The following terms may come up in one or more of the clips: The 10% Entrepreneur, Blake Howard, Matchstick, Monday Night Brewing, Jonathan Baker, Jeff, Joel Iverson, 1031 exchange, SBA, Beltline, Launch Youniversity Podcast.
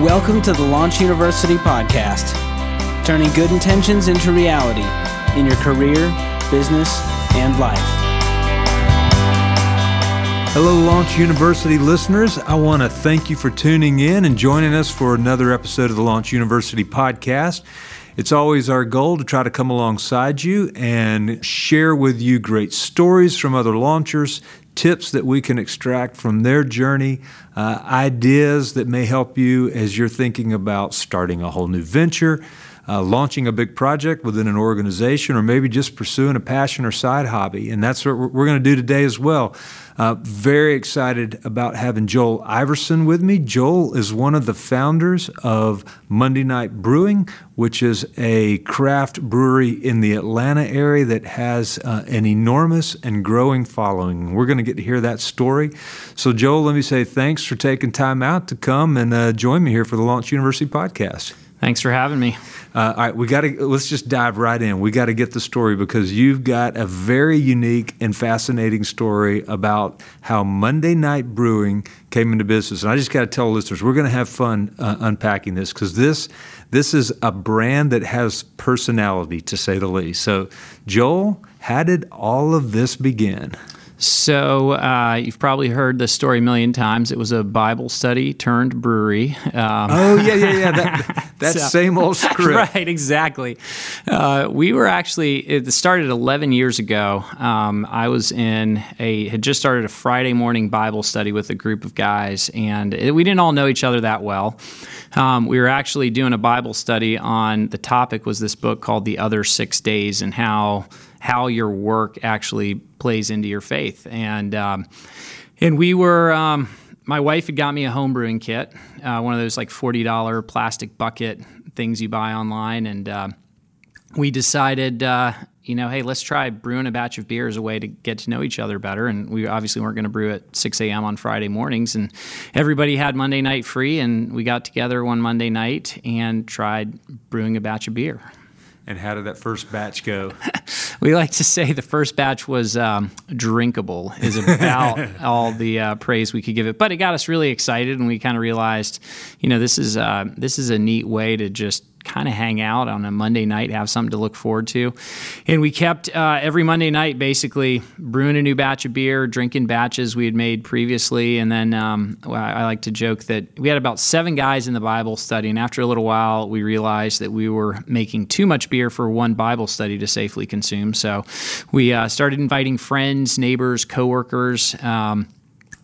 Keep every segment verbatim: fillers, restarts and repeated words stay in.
Welcome to the Launch Youniversity Podcast, turning good intentions into reality in your career, business, and life. Hello, Launch Youniversity listeners. I want to thank you for tuning in and joining us for another episode of the Launch Youniversity Podcast. It's always our goal to try to come alongside you and share with you great stories from other launchers, tips that we can extract from their journey, uh, ideas that may help you as you're thinking about starting a whole new venture, uh, launching a big project within an organization, or maybe just pursuing a passion or side hobby. And that's what we're going to do today as well. Uh, very excited about having Joel Iverson with me. Joel is one of the founders of Monday Night Brewing, which is a craft brewery in the Atlanta area that has uh, an enormous and growing following. We're going to get to hear that story. So, Joel, let me say thanks for taking time out to come and uh, join me here for the Launch Youniversity Podcast. Thanks for having me. Uh, all right, we got to let's just dive right in. We got to get the story because you've got a very unique and fascinating story about how Monday Night Brewing came into business. And I just got to tell listeners, we're going to have fun uh, unpacking this because this this is a brand that has personality, to say the least. So, Joel, how did all of this begin? So uh, you've probably heard this story a million times. It was a Bible study turned brewery. Um, oh, yeah, yeah, yeah. That, that so, same old script. Right, exactly. Uh, we were actually, it started eleven years ago. Um, I was in a, had just started a Friday morning Bible study with a group of guys, and it, we didn't all know each other that well. Um, we were actually doing a Bible study on, the topic was this book called The Other Six Days and how how your work actually plays into your faith. And um, and we were, um, my wife had got me a home brewing kit, uh, one of those like forty dollars plastic bucket things you buy online. And uh, we decided, uh, you know, hey, let's try brewing a batch of beer as a way to get to know each other better. And we obviously weren't going to brew at six a.m. on Friday mornings. And everybody had Monday night free. And we got together one Monday night and tried brewing a batch of beer. And how did that first batch go? We like to say the first batch was um, drinkable, is about all the uh, praise we could give it. But it got us really excited, and we kind of realized, you know, this is uh, this is a neat way to just kind of hang out on a Monday night, have something to look forward to. And we kept uh, every Monday night basically brewing a new batch of beer, drinking batches we had made previously. And then um, I like to joke that we had about seven guys in the Bible study. And after a little while, we realized that we were making too much beer for one Bible study to safely consume. So we uh, started inviting friends, neighbors, coworkers, um,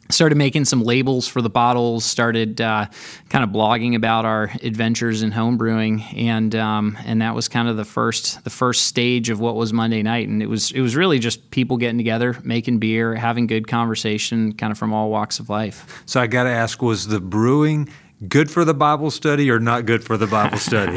started making some labels for the bottles, started uh, kind of blogging about our adventures in home brewing, and um, and that was kind of the first the first stage of what was Monday night. And it was it was really just people getting together, making beer, having good conversation, kind of from all walks of life. So I got to ask, was the brewing good for the Bible study or not good for the Bible study?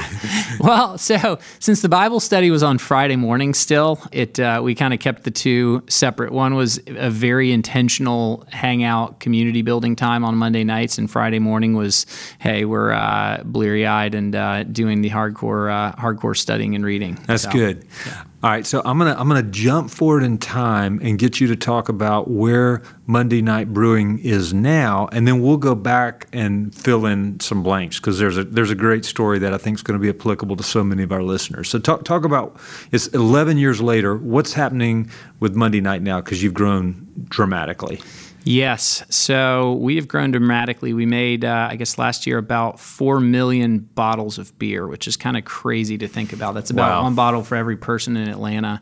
Well, so since the Bible study was on Friday morning still, it uh, we kind of kept the two separate. One was a very intentional hangout, community building time on Monday nights, and Friday morning was, hey, we're uh, bleary-eyed and uh, doing the hardcore uh, hardcore studying and reading. That's so good. Yeah. All right, so I'm gonna I'm gonna jump forward in time and get you to talk about where Monday Night Brewing is now, and then we'll go back and fill in some blanks because there's a there's a great story that I think is going to be applicable to so many of our listeners. So talk talk about it's eleven years later. What's happening with Monday Night now? Because you've grown dramatically. Yes. So we have grown dramatically. We made, uh, I guess, last year about four million bottles of beer, which is kind of crazy to think about. That's about wow. one bottle for every person in Atlanta.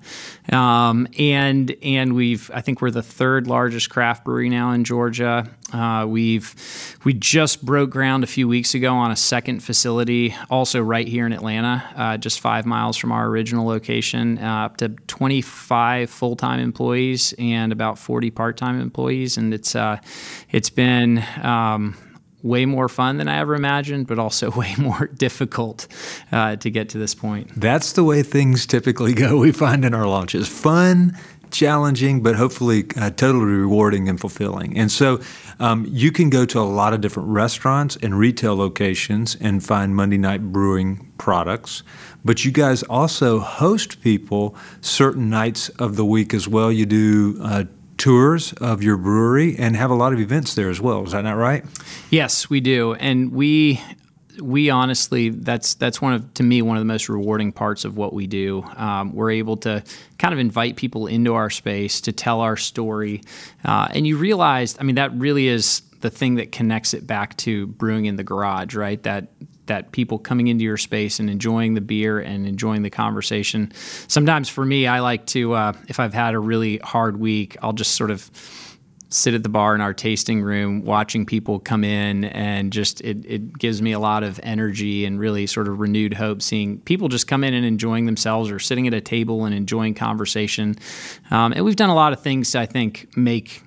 Um, and and we've, I think we're the third largest craft brewery now in Georgia. Uh, we've we just broke ground a few weeks ago on a second facility, also right here in Atlanta, uh, just five miles from our original location, uh, up to twenty-five full-time employees and about forty part-time employees. And it's uh, it's been um, way more fun than I ever imagined, but also way more difficult uh, to get to this point. That's the way things typically go, we find in our launches. Fun, challenging, but hopefully uh, totally rewarding and fulfilling. And so um, you can go to a lot of different restaurants and retail locations and find Monday Night Brewing products, but you guys also host people certain nights of the week as well. You do uh, tours of your brewery and have a lot of events there as well. Is that not right? Yes, we do. And we... we honestly, that's that's one of, to me, one of the most rewarding parts of what we do. Um, we're able to kind of invite people into our space to tell our story. Uh, and you realize, I mean, that really is the thing that connects it back to brewing in the garage, right? That that people coming into your space and enjoying the beer and enjoying the conversation. Sometimes for me, I like to, uh, if I've had a really hard week, I'll just sort of sit at the bar in our tasting room watching people come in, and just it, it gives me a lot of energy and really sort of renewed hope seeing people just come in and enjoying themselves or sitting at a table and enjoying conversation. Um, and we've done a lot of things to, I think, make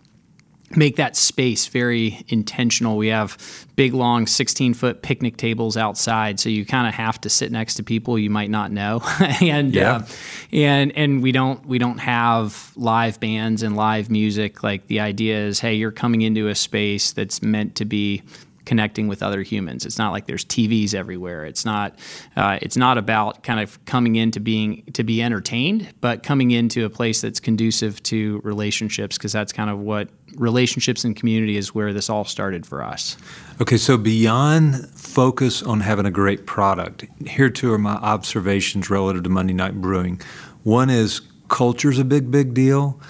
make that space very intentional. We have big, long sixteen-foot picnic tables outside, so you kind of have to sit next to people you might not know. and yeah. uh, and and we don't we don't have live bands and live music. Like, the idea is, hey, you're coming into a space that's meant to be connecting with other humans. It's not like there's T Vs everywhere. It's not uh, it's not about kind of coming into being to be entertained, but coming into a place that's conducive to relationships, because that's kind of what relationships and community is, where this all started for us. Okay, so beyond focus on having a great product, here too are my observations relative to Monday Night Brewing. One is, culture's a big, big deal,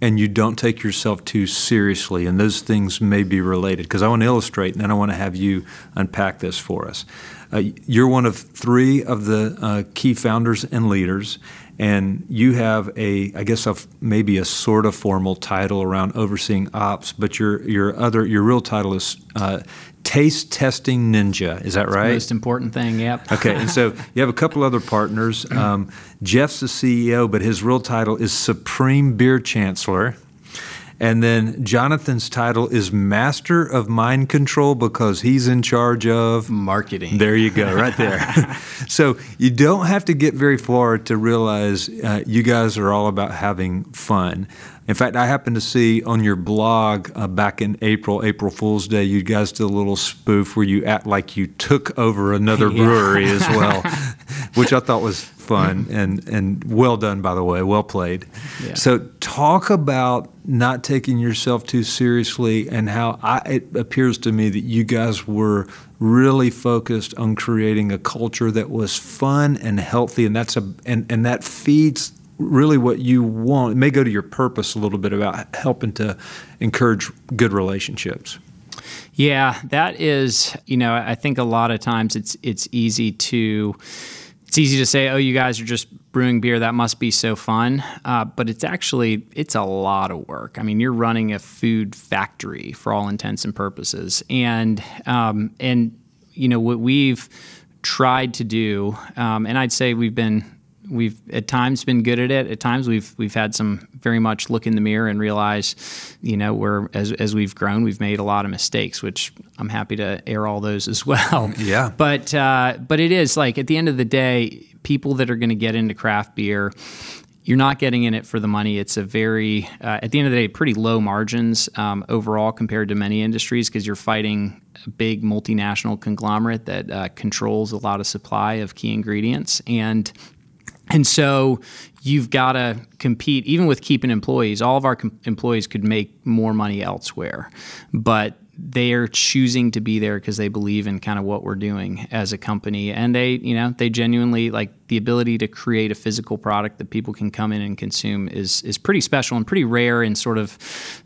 and you don't take yourself too seriously, and those things may be related, because I want to illustrate, and then I want to have you unpack this for us. Uh, you're one of three of the uh, key founders and leaders, and you have a, I guess, a, maybe a sort of formal title around overseeing ops, but your your other your real title is uh, Taste Testing Ninja. Is that That's right? The most important thing, yep. Okay, and so you have a couple other partners. Um, Jeff's the C E O, but his real title is Supreme Beer Chancellor. And then Jonathan's title is Master of Mind Control, because he's in charge of marketing. There you go, right there. So you don't have to get very far to realize uh, you guys are all about having fun. In fact, I happened to see on your blog uh, back in April, April Fool's Day, you guys did a little spoof where you act like you took over another yeah. brewery as well, which I thought was fun and, and well done, by the way, well played. Yeah. So talk about not taking yourself too seriously, and how I, it appears to me that you guys were really focused on creating a culture that was fun and healthy, and that's a and, and that feeds really what you want. It may go to your purpose a little bit about helping to encourage good relationships. Yeah, that is, you know, I think a lot of times it's it's easy to it's easy to say, oh, you guys are just brewing beer, that must be so fun. Uh, but it's actually, it's a lot of work. I mean, you're running a food factory for all intents and purposes. And, um, and you know, what we've tried to do, um, and I'd say we've been We've at times been good at it. At times we've we've had some very much look in the mirror and realize, you know, we're as as we've grown, we've made a lot of mistakes, which I'm happy to air all those as well. Yeah. But uh, but it is, like, at the end of the day, people that are going to get into craft beer, you're not getting in it for the money. It's a very, uh, at the end of the day, pretty low margins um, overall compared to many industries, because you're fighting a big multinational conglomerate that uh, controls a lot of supply of key ingredients. And And so you've got to compete, even with keeping employees. All of our com- employees could make more money elsewhere, but they are choosing to be there because they believe in kind of what we're doing as a company. And they, you know, they genuinely, like, the ability to create a physical product that people can come in and consume is is pretty special and pretty rare in sort of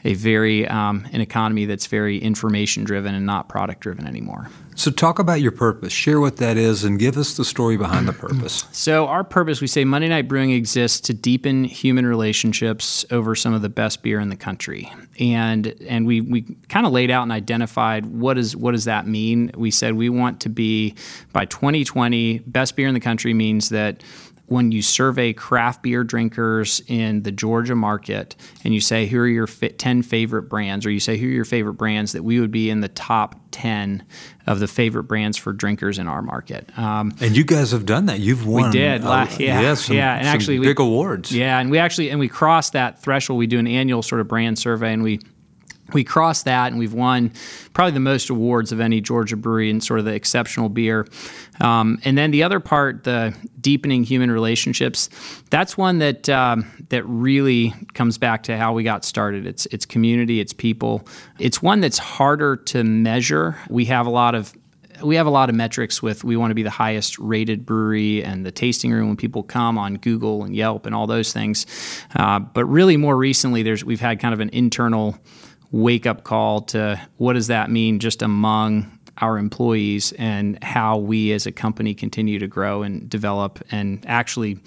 a very, um, an economy that's very information driven and not product driven anymore. So talk about your purpose. Share what that is and give us the story behind the purpose. So our purpose, we say Monday Night Brewing exists to deepen human relationships over some of the best beer in the country. And and we, we kind of laid out and identified what is what does that mean. We said we want to be, by twenty twenty, best beer in the country means that when you survey craft beer drinkers in the Georgia market and you say, who are your ten favorite brands, or you say, who are your favorite brands, that we would be in the top ten of the favorite brands for drinkers in our market. Um, and you guys have done that. You've won. We did. Uh, yeah. Yeah. Some, yeah. And actually, some big we, awards. Yeah. And we actually, and we crossed that threshold. We do an annual sort of brand survey, and we We crossed that, and we've won probably the most awards of any Georgia brewery in sort of the exceptional beer. Um, and then the other part, the deepening human relationships, that's one that um, that really comes back to how we got started. It's it's community, it's people. It's one that's harder to measure. We have a lot of we have a lot of metrics with, we want to be the highest rated brewery and the tasting room when people come on Google and Yelp and all those things. Uh, but really more recently, there's we've had kind of an internal wake-up call to what does that mean just among our employees and how we as a company continue to grow and develop. And actually,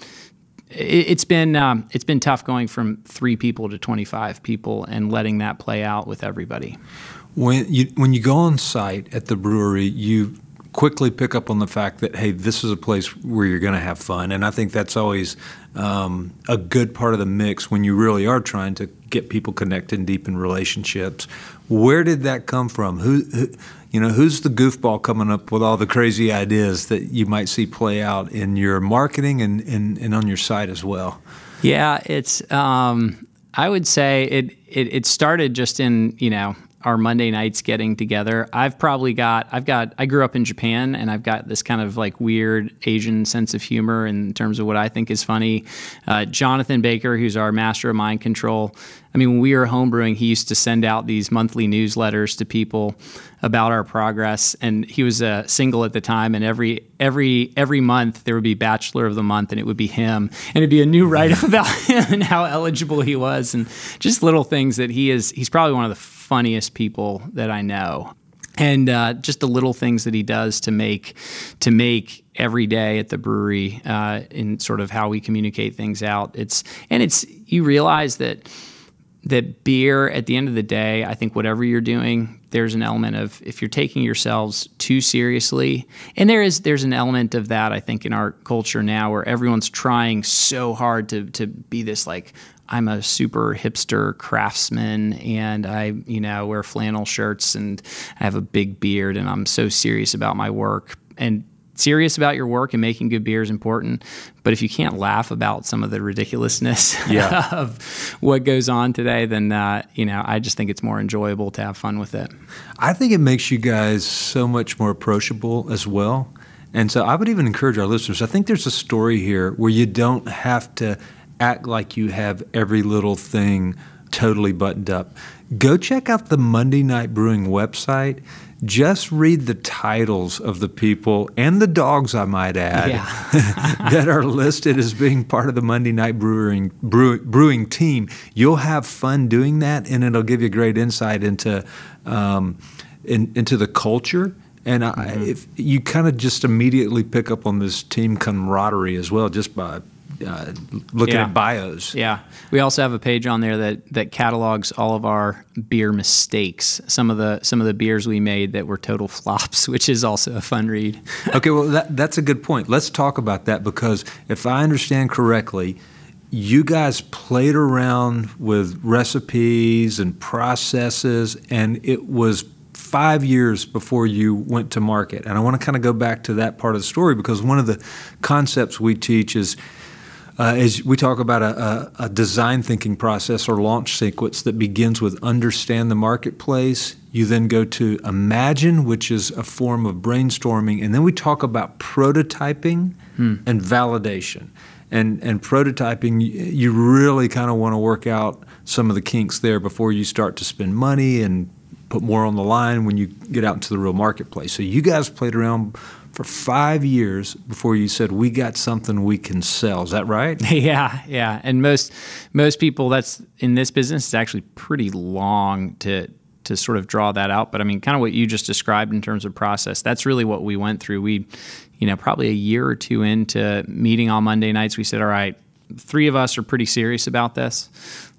it's been um, it's been tough going from three people to twenty-five people and letting that play out with everybody. When you when you go on site at the brewery, you quickly pick up on the fact that, hey, this is a place where you're going to have fun. And I think that's always um, a good part of the mix when you really are trying to get people connected and deepen relationships. Where did that come from? Who, who you know, who's the goofball coming up with all the crazy ideas that you might see play out in your marketing and, and, and on your site as well? Yeah, it's um, I would say it, it it started just in, you know, our Monday nights getting together. I've probably got, I've got, I grew up in Japan and I've got this kind of like weird Asian sense of humor in terms of what I think is funny. Uh, Jonathan Baker, who's our master of mind control. I mean, when we were homebrewing, he used to send out these monthly newsletters to people about our progress. And he was uh, single at the time. And every, every, every month there would be Bachelor of the Month and it would be him. And it'd be a new write-up about him and how eligible he was and just little things that he is, he's probably one of the funniest people that I know. And uh, just the little things that he does to make to make every day at the brewery uh, in sort of how we communicate things out. It's and it's you realize that that beer at the end of the day, I think whatever you're doing, there's an element of if you're taking yourselves too seriously, and there is there's an element of that I think in our culture now where everyone's trying so hard to to be this like, I'm a super hipster craftsman and I, you know, wear flannel shirts and I have a big beard and I'm so serious about my work. And serious about your work and making good beer is important, but if you can't laugh about some of the ridiculousness yeah. of what goes on today, then, uh, you know, I just think it's more enjoyable to have fun with it. I think it makes you guys so much more approachable as well. And so I would even encourage our listeners, I think there's a story here where you don't have to act like you have every little thing totally buttoned up. Go check out the Monday Night Brewing website. Just read the titles of the people and the dogs, I might add, yeah. that are listed as being part of the Monday Night Brewing brew, brewing team. You'll have fun doing that, and it'll give you great insight into um, in, into the culture. And I, mm-hmm. if you kind of just immediately pick up on this team camaraderie as well, just by Uh, looking yeah. at bios. Yeah. We also have a page on there that, that catalogs all of our beer mistakes, some of the some of the beers we made that were total flops, which is also a fun read. Okay, well, that, that's a good point. Let's talk about that because if I understand correctly, you guys played around with recipes and processes, and it was five years before you went to market. And I want to kind of go back to that part of the story because one of the concepts we teach is Uh, as we talk about a, a, a design thinking process or launch sequence that begins with understand the marketplace. You then go to imagine, which is a form of brainstorming. And then we talk about prototyping hmm. and validation. And, and prototyping, you really kind of want to work out some of the kinks there before you start to spend money and put more on the line when you get out into the real marketplace. So you guys played around for five years before you said, we got something we can sell. Is that right? Yeah, yeah. And most most people that's in this business, it's actually pretty long to to sort of draw that out. But I mean, kind of what you just described in terms of process, that's really what we went through. We, you know, probably a year or two into meeting on Monday nights, we said, all right, three of us are pretty serious about this.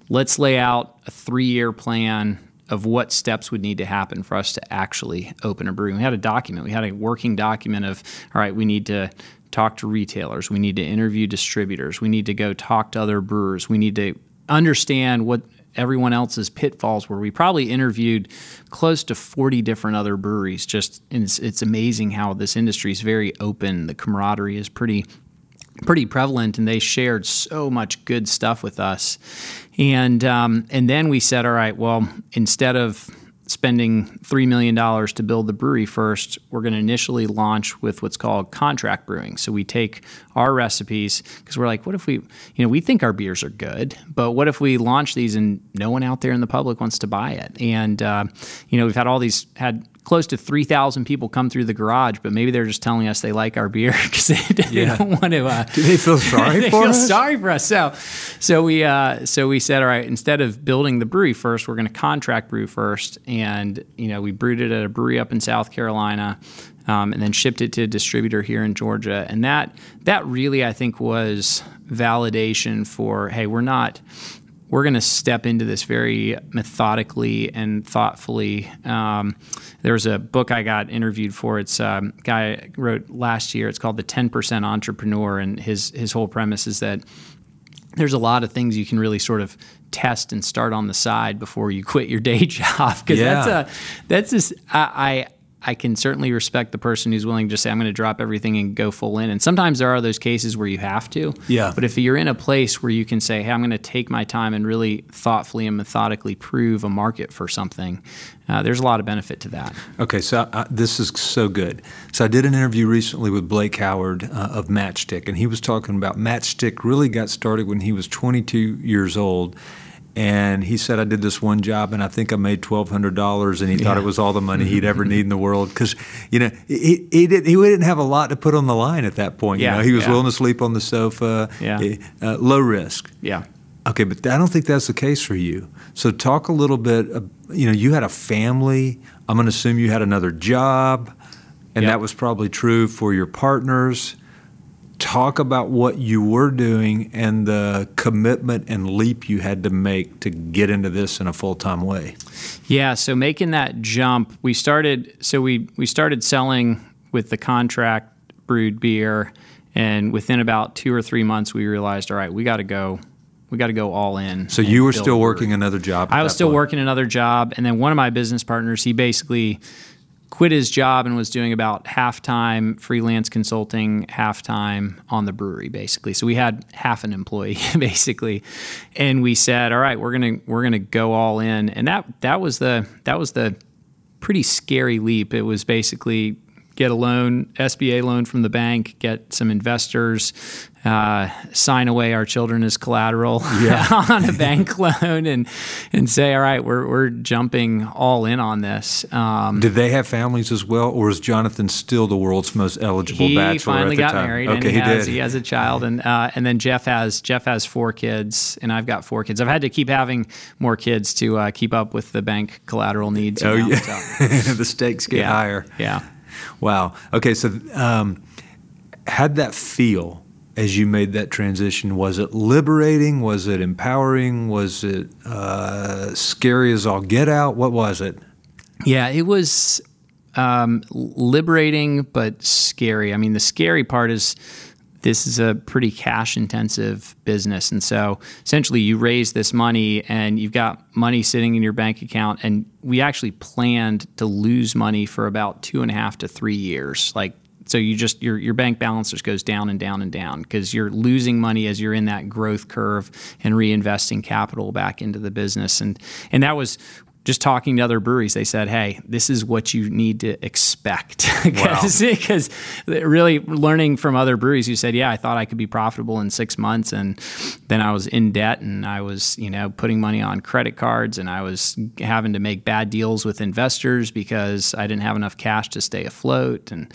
Let's lay out a three-year plan of what steps would need to happen for us to actually open a brewery. We had a document. We had a working document of, all right, we need to talk to retailers. We need to interview distributors. We need to go talk to other brewers. We need to understand what everyone else's pitfalls were. We probably interviewed close to forty different other breweries. Just it's, it's amazing how this industry is very open. The camaraderie is pretty pretty prevalent, and they shared so much good stuff with us. And um, and then we said, all right, well, instead of spending three million dollars to build the brewery first, we're going to initially launch with what's called contract brewing. So we take our recipes because we're like, what if we, you know, we think our beers are good, but what if we launch these and no one out there in the public wants to buy it? And, uh, you know, we've had all these, had close to three thousand people come through the garage, but maybe they're just telling us they like our beer because they, yeah. they don't want to. Uh, Do they feel sorry they for feel us? Sorry for us. So, so we uh, so we said, all right, instead of building the brewery first, we're going to contract brew first. And you know, we brewed it at a brewery up in South Carolina, um, and then shipped it to a distributor here in Georgia. And that that really, I think, was validation for, hey, we're not. We're going to step into this very methodically and thoughtfully. Um, there was a book I got interviewed for. It's a um, guy wrote last year. It's called The ten percent Entrepreneur, and his his whole premise is that there's a lot of things you can really sort of test and start on the side before you quit your day job. Because yeah. that's a that's just I. I I can certainly respect the person who's willing to just say, I'm going to drop everything and go full in. And sometimes there are those cases where you have to. Yeah. But if you're in a place where you can say, hey, I'm going to take my time and really thoughtfully and methodically prove a market for something, uh, there's a lot of benefit to that. Okay, so I, this is so good. So I did an interview recently with Blake Howard uh, of Matchstick, and he was talking about Matchstick really got started when he was twenty-two years old. And he said, I did this one job, and I think I made twelve hundred dollars, and he yeah. thought it was all the money he'd ever need in the world. Because, you know, he, he, didn't, he didn't have a lot to put on the line at that point. Yeah. You know, he was yeah. willing to sleep on the sofa, yeah. uh, low risk. Yeah. Okay, but I don't think that's the case for you. So talk a little bit, uh, you know, you had a family. I'm going to assume you had another job, and yep. that was probably true for your partners. Talk about what you were doing and the commitment and leap you had to make to get into this in a full-time way. Yeah, so making that jump, we started. So we we started selling with the contract brewed beer, and within about two or three months, we realized, all right, we got to go. We got to go all in. So you were still working another job. I was still working another job, and then one of my business partners, he basically quit his job and was doing about half-time freelance consulting, half-time on the brewery, basically. So we had half an employee, basically, and we said, "All right, we're gonna we're gonna go all in." And that that was the that was the pretty scary leap. It was basically get a loan, S B A loan from the bank, get some investors, uh, sign away our children as collateral yeah. on a bank loan, and and say, all right, we're we're jumping all in on this. Um, Did they have families as well, or is Jonathan still the world's most eligible he bachelor? He finally at the got time? married, okay, and he, he has did. he has a child, and uh, and then Jeff has Jeff has four kids, and I've got four kids. I've had to keep having more kids to uh, keep up with the bank collateral needs. Oh yeah, the stakes get yeah. higher. Yeah. Wow. Okay, so um, how'd that feel as you made that transition? Was it liberating? Was it empowering? Was it uh, scary as all get out? What was it? Yeah, it was um, liberating but scary. I mean, the scary part is this is a pretty cash-intensive business. And so essentially you raise this money and you've got money sitting in your bank account. And we actually planned to lose money for about two and a half to three years. Like, so you just your your bank balance just goes down and down and down because you're losing money as you're in that growth curve and reinvesting capital back into the business. And and that was just talking to other breweries, they said, hey, this is what you need to expect. Because wow. really learning from other breweries who said, yeah, I thought I could be profitable in six months. And then I was in debt and I was, you know, putting money on credit cards and I was having to make bad deals with investors because I didn't have enough cash to stay afloat. And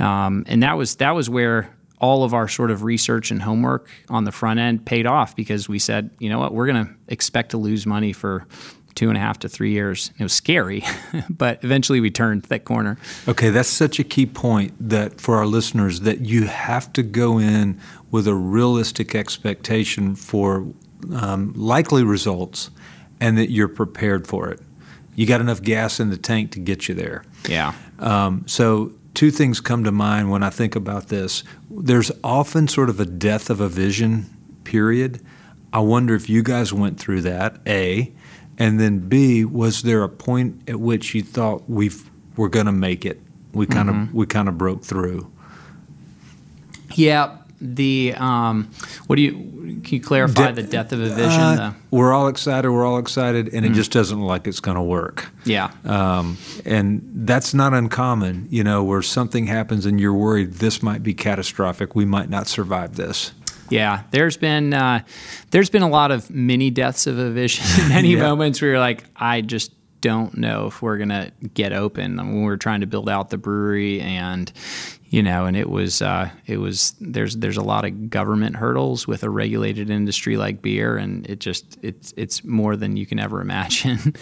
um, and that was that was where all of our sort of research and homework on the front end paid off because we said, you know what, we're going to expect to lose money for two and a half to three years. It was scary, but eventually we turned that corner. Okay, that's such a key point that for our listeners that you have to go in with a realistic expectation for um, likely results and that you're prepared for it. You got enough gas in the tank to get you there. Yeah. Um, so two things come to mind when I think about this. There's often sort of a death of a vision period. I wonder if you guys went through that, A, and then B, was there a point at which you thought we've we're gonna make it? We kind of mm-hmm. we kind of broke through. Yeah. The um, what do you can you clarify De- the death of a vision? Uh, we're all excited. We're all excited, and mm-hmm. it just doesn't look like it's gonna work. Yeah. Um, and that's not uncommon, you know, where something happens and you're worried this might be catastrophic. We might not survive this. Yeah, there's been uh, there's been a lot of mini deaths of a vision. Many yeah. moments where you're like, I just don't know if we're going to get open. I mean, we were trying to build out the brewery, and, you know, and it was, uh, it was, there's, there's a lot of government hurdles with a regulated industry like beer. And it just, it's, it's more than you can ever imagine.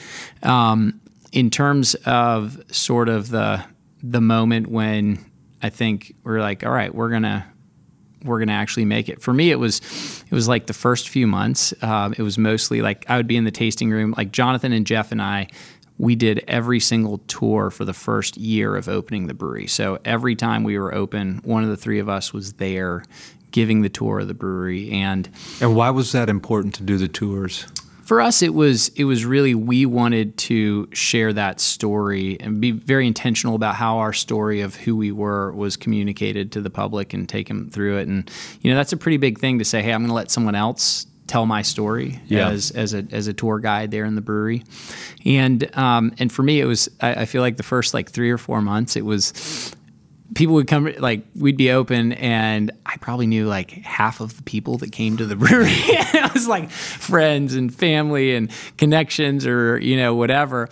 um, in terms of sort of the, the moment when I think we're like, all right, we're going to, we're going to actually make it. For me, it was, it was like the first few months. Um, it was mostly like I would be in the tasting room, like Jonathan and Jeff and I, we did every single tour for the first year of opening the brewery. So every time we were open, one of the three of us was there giving the tour of the brewery. And, and why was that important to do the tours? For us, it was it was really, we wanted to share that story and be very intentional about how our story of who we were was communicated to the public and take them through it. And, you know, that's a pretty big thing to say, hey, I'm going to let someone else tell my story yeah. as as a as a tour guide there in the brewery. And um, and for me, it was, I, I feel like the first like three or four months, it was... people would come, like, we'd be open, and I probably knew, like, half of the people that came to the brewery. I was, like, friends and family and connections or, you know, whatever.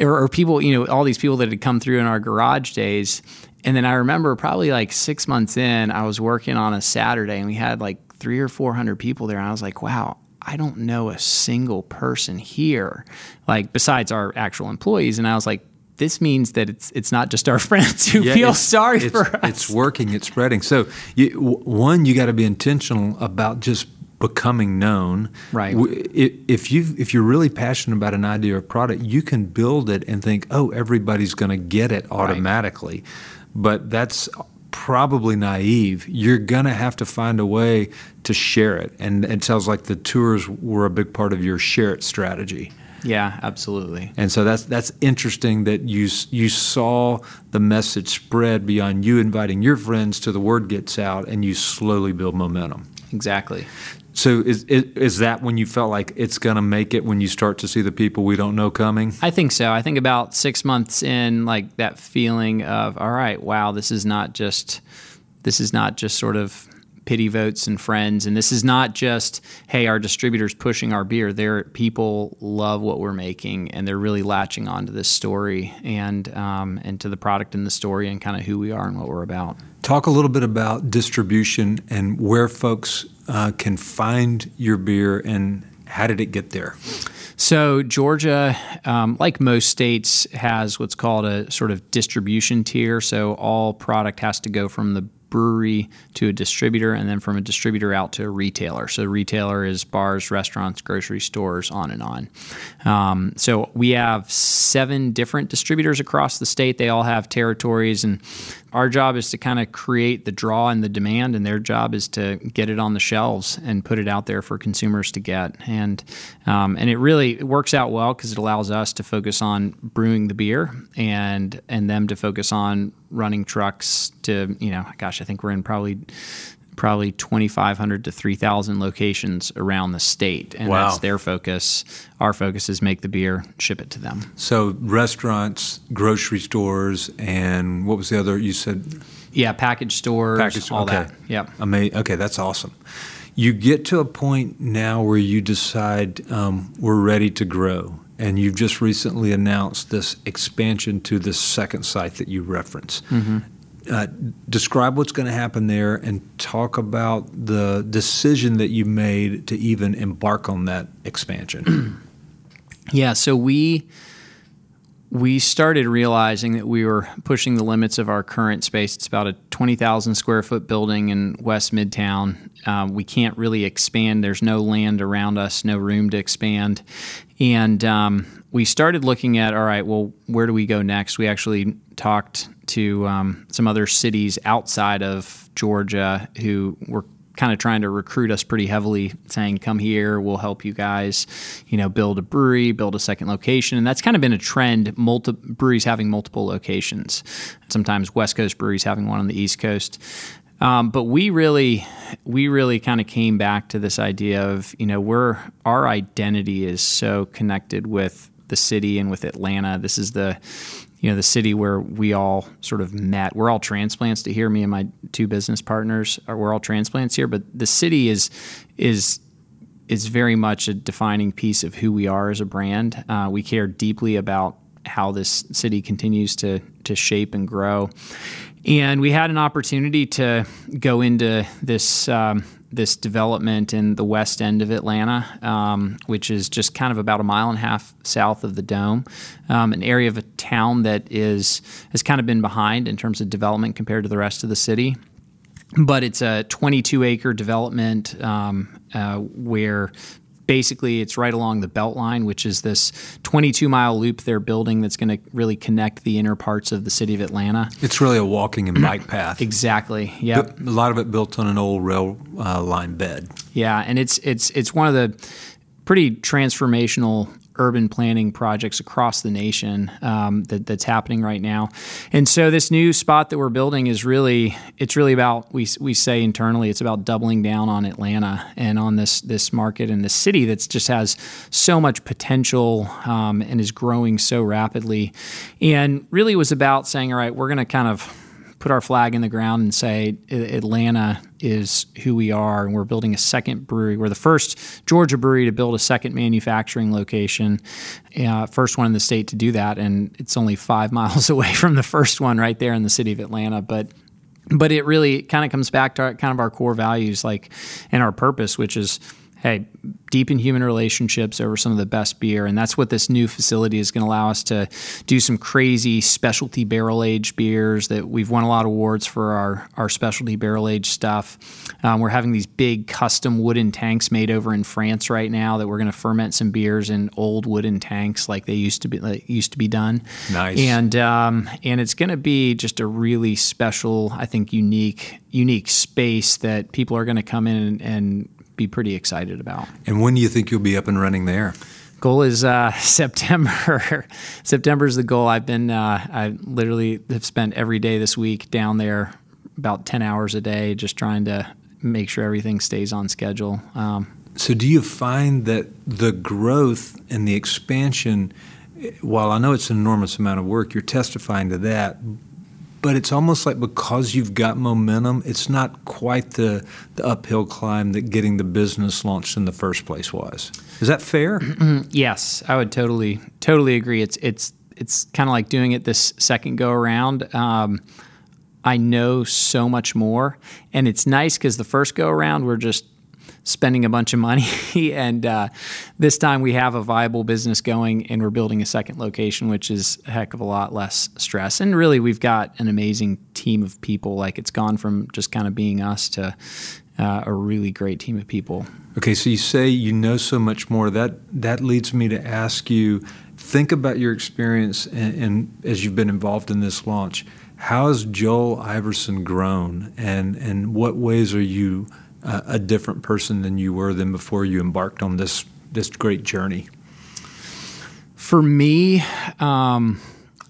Or, or people, you know, all these people that had come through in our garage days. And then I remember probably, like, six months in, I was working on a Saturday, and we had, like, three or four hundred people there. And I was like, wow, I don't know a single person here, like, besides our actual employees. And I was like, this means that it's it's not just our friends who yeah, feel it's, sorry it's, for us. It's working, it's spreading. So, you, w- one, you got to be intentional about just becoming known. Right. W- if you if you're really passionate about an idea or product, you can build it and think, oh, everybody's going to get it automatically. Right. But that's probably naive. You're going to have to find a way to share it, and it sounds like the tours were a big part of your share it strategy. Yeah, absolutely. And so that's that's interesting that you you saw the message spread beyond you inviting your friends to the word gets out, and you slowly build momentum. Exactly. So is is, is that when you felt like it's going to make it, when you start to see the people we don't know coming? I think so. I think about six months in, like that feeling of, all right, wow, this is not just this is not just sort of pity votes and friends. And this is not just, hey, our distributor's pushing our beer. They're, people love what we're making, and they're really latching onto this story and um, and to the product and the story and kind of who we are and what we're about. Talk a little bit about distribution and where folks uh, can find your beer and how did it get there? So Georgia, um, like most states, has what's called a sort of distribution tier. So all product has to go from the brewery to a distributor, and then from a distributor out to a retailer. So retailer is bars, restaurants, grocery stores, on and on. Um, so we have seven different distributors across the state. They all have territories, and our job is to kind of create the draw and the demand, and their job is to get it on the shelves and put it out there for consumers to get. And um, and it really it works out well because it allows us to focus on brewing the beer and and them to focus on running trucks to, you know, gosh, I think we're in probably probably twenty-five hundred to three thousand locations around the state. And wow. That's their focus. Our focus is make the beer, ship it to them. So restaurants, grocery stores, and what was the other you said? Yeah, package stores, package, all okay. that. Yep. Ama- okay, that's awesome. You get to a point now where you decide um, we're ready to grow. And you've just recently announced this expansion to this second site that you reference. Mm-hmm. Uh, describe what's going to happen there and talk about the decision that you made to even embark on that expansion. Yeah, so we we started realizing that we were pushing the limits of our current space. It's about a twenty thousand square foot building in West Midtown. Um, we can't really expand. There's no land around us, no room to expand. And um, we started looking at, all right, well, where do we go next? We actually talked to um, some other cities outside of Georgia who were kind of trying to recruit us pretty heavily, saying, come here, we'll help you guys, you know, build a brewery, build a second location. And that's kind of been a trend, multi- breweries having multiple locations, sometimes West Coast breweries having one on the East Coast. Um, but we really, we really kind of came back to this idea of, you know, we're, our identity is so connected with the city and with Atlanta. This is the, you know, the city where we all sort of met. We're all transplants to here. Me and my two business partners, are, we're all transplants here. But the city is is is very much a defining piece of who we are as a brand. Uh, we care deeply about how this city continues to to shape and grow. And we had an opportunity to go into this um, this development in the west end of Atlanta, um, which is just kind of about a mile and a half south of the Dome, um, an area of a town that is has kind of been behind in terms of development compared to the rest of the city. But it's a twenty-two acre development um, uh, where basically it's right along the Beltline, which is this twenty-two mile loop they're building that's going to really connect the inner parts of the city of Atlanta. It's really a walking and bike path. Exactly. Yeah. A lot of it built on an old rail uh, line bed. Yeah, and it's it's it's one of the pretty transformational urban planning projects across the nation um, that, that's happening right now. And so this new spot that we're building is really, it's really about, we we say internally, it's about doubling down on Atlanta and on this this market and this city that's just has so much potential um, and is growing so rapidly. And really was about saying, all right, we're going to kind of put our flag in the ground and say Atlanta is who we are, and we're building a second brewery. We're the first Georgia brewery to build a second manufacturing location, uh, first one in the state to do that, and it's only five miles away from the first one right there in the city of Atlanta. But but it really kind of comes back to our, kind of our core values, like, and our purpose, which is, hey, deepen human relationships over some of the best beer. And that's what this new facility is going to allow us to do, some crazy specialty barrel-aged beers that we've won a lot of awards for our, our specialty barrel-aged stuff. Um, we're having these big custom wooden tanks made over in France right now that we're going to ferment some beers in old wooden tanks like they used to be like used to be done. Nice. And, um, and it's going to be just a really special, I think, unique, unique space that people are going to come in and, and be pretty excited about. And when do you think you'll be up and running there? Goal is uh, September. September is the goal. I've been, uh, I literally have spent every day this week down there, about ten hours a day, just trying to make sure everything stays on schedule. Um, so do you find that the growth and the expansion, while I know it's an enormous amount of work, you're testifying to that, but it's almost like because you've got momentum, it's not quite the, the uphill climb that getting the business launched in the first place was. Is that fair? Yes, I would totally, totally agree. It's it's it's kind of like doing it this second go around. Um, I know so much more, and it's nice because the first go around we're just spending a bunch of money, and uh, this time we have a viable business going, and we're building a second location, which is a heck of a lot less stress. And really, we've got an amazing team of people. Like, it's gone from just kind of being us to uh, a really great team of people. Okay, so you say you know so much more. That that leads me to ask you, think about your experience, and, and as you've been involved in this launch, how has Joel Iverson grown, and and what ways are you Uh, a different person than you were than before you embarked on this this great journey? For me, um,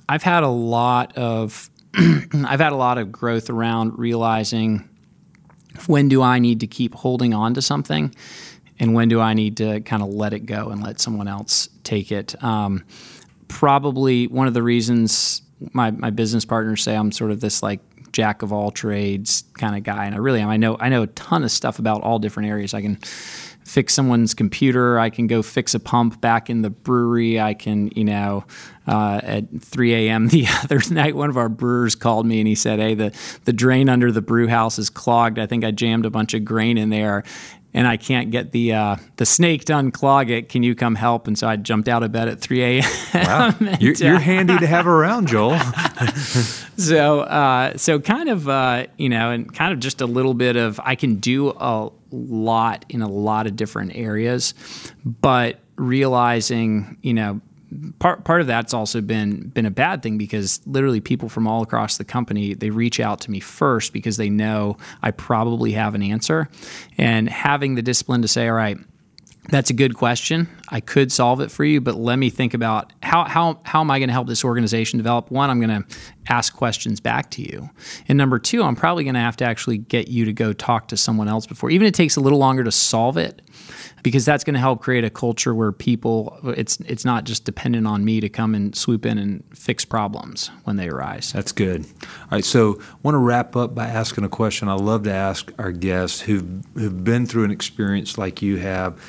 I've had a lot of I've had a lot of growth around realizing, when do I need to keep holding on to something, and when do I need to kind of let it go and let someone else take it? Um, probably one of the reasons my my business partners say I'm sort of this like jack of all trades kind of guy, and I really am. I know I know a ton of stuff about all different areas. I can fix someone's computer. I can go fix a pump back in the brewery. I can, you know, uh, at three a.m. the other night, one of our brewers called me and he said, "Hey, the the drain under the brew house is clogged. I think I jammed a bunch of grain in there, and I can't get the uh, the snake to unclog it. Can you come help?" And so I jumped out of bed at three a.m. Wow, you're, you're handy to have around, Joel. so, uh, so kind of, uh, you know, and kind of just a little bit of, I can do a lot in a lot of different areas, but realizing, you know, Part part of that's also been been a bad thing, because literally people from all across the company, they reach out to me first because they know I probably have an answer. And having the discipline to say, all right, that's a good question. I could solve it for you, but let me think about how how how am I going to help this organization develop? One, I'm going to ask questions back to you. And number two, I'm probably going to have to actually get you to go talk to someone else before. Even if it takes a little longer to solve it, because that's going to help create a culture where people, it's it's not just dependent on me to come and swoop in and fix problems when they arise. That's good. All right, so I want to wrap up by asking a question I love to ask our guests who've, who've been through an experience like you have.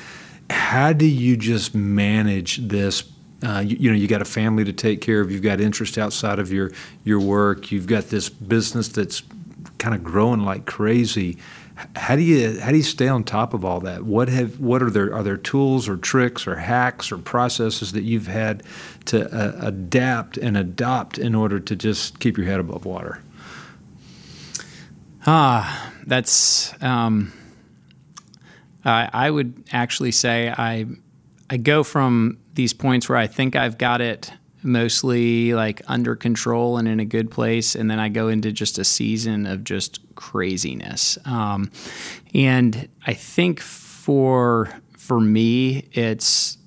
How do you just manage this? Uh, you, you know, you got a family to take care of. You've got interest outside of your your work. You've got this business that's kind of growing like crazy. How do you how do you stay on top of all that? What have what are there are there tools or tricks or hacks or processes that you've had to uh, adapt and adopt in order to just keep your head above water? Ah, that's um, I, I would actually say I I go from these points where I think I've got it mostly like under control and in a good place, and then I go into just a season of just craziness. Um, and I think for for me, it's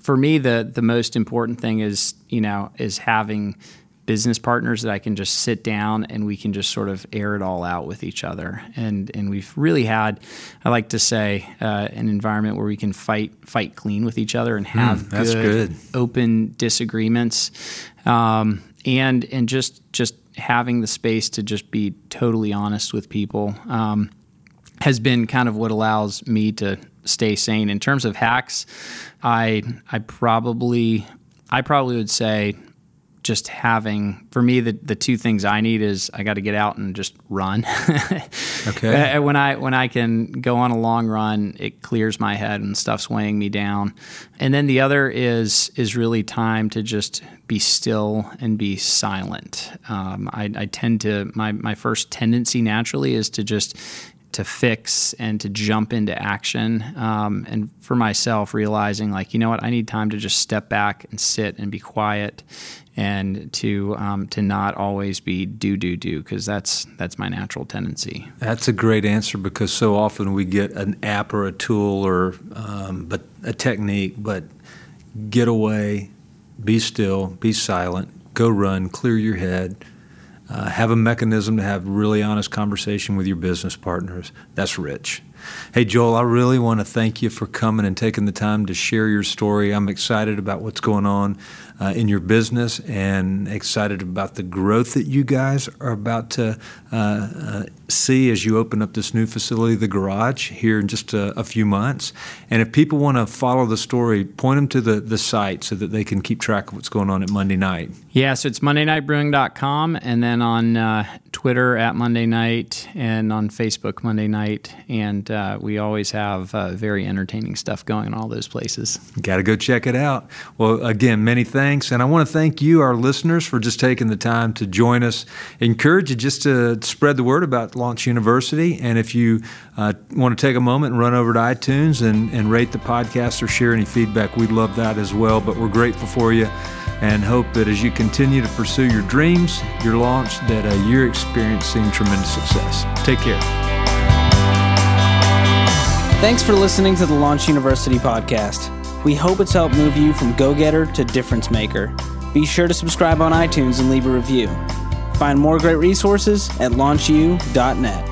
for me the the most important thing is you know is having business partners that I can just sit down and we can just sort of air it all out with each other. And and we've really had, I like to say, uh, an environment where we can fight fight clean with each other and have mm, that's good, good open disagreements, um, and and just just having the space to just be totally honest with people um, has been kind of what allows me to stay sane. In terms of hacks, I I probably I probably would say. Just having, for me, the, the two things I need is I got to get out and just run. Okay. When I when I can go on a long run, it clears my head and stuff's weighing me down. And then the other is is really time to just be still and be silent. Um, I, I tend to my my first tendency naturally is to just. to fix and to jump into action. Um, and for myself, realizing like, you know what, I need time to just step back and sit and be quiet and to um, to not always be do, do, do, because that's that's my natural tendency. That's a great answer, because so often we get an app or a tool or um, but a technique, but get away, be still, be silent, go run, clear your head. Uh, have a mechanism to have really honest conversation with your business partners. That's rich. Hey, Joel, I really want to thank you for coming and taking the time to share your story. I'm excited about what's going on uh, in your business and excited about the growth that you guys are about to uh, uh, see as you open up this new facility, the garage, here in just a, a few months. And if people want to follow the story, point them to the, the site so that they can keep track of what's going on at Monday Night. Yeah, so it's monday night brewing dot com, and then on uh, Twitter at Monday Night, and on Facebook Monday Night, and Uh, we always have uh, very entertaining stuff going in all those places. Got to go check it out. Well, again, many thanks. And I want to thank you, our listeners, for just taking the time to join us. I encourage you just to spread the word about Launch Youniversity. And if you uh, want to take a moment and run over to iTunes and, and rate the podcast or share any feedback, we'd love that as well. But we're grateful for you and hope that as you continue to pursue your dreams, your launch, that uh, you're experiencing tremendous success. Take care. Thanks for listening to the Launch Youniversity podcast. We hope it's helped move you from go-getter to difference maker. Be sure to subscribe on iTunes and leave a review. Find more great resources at launch u dot net.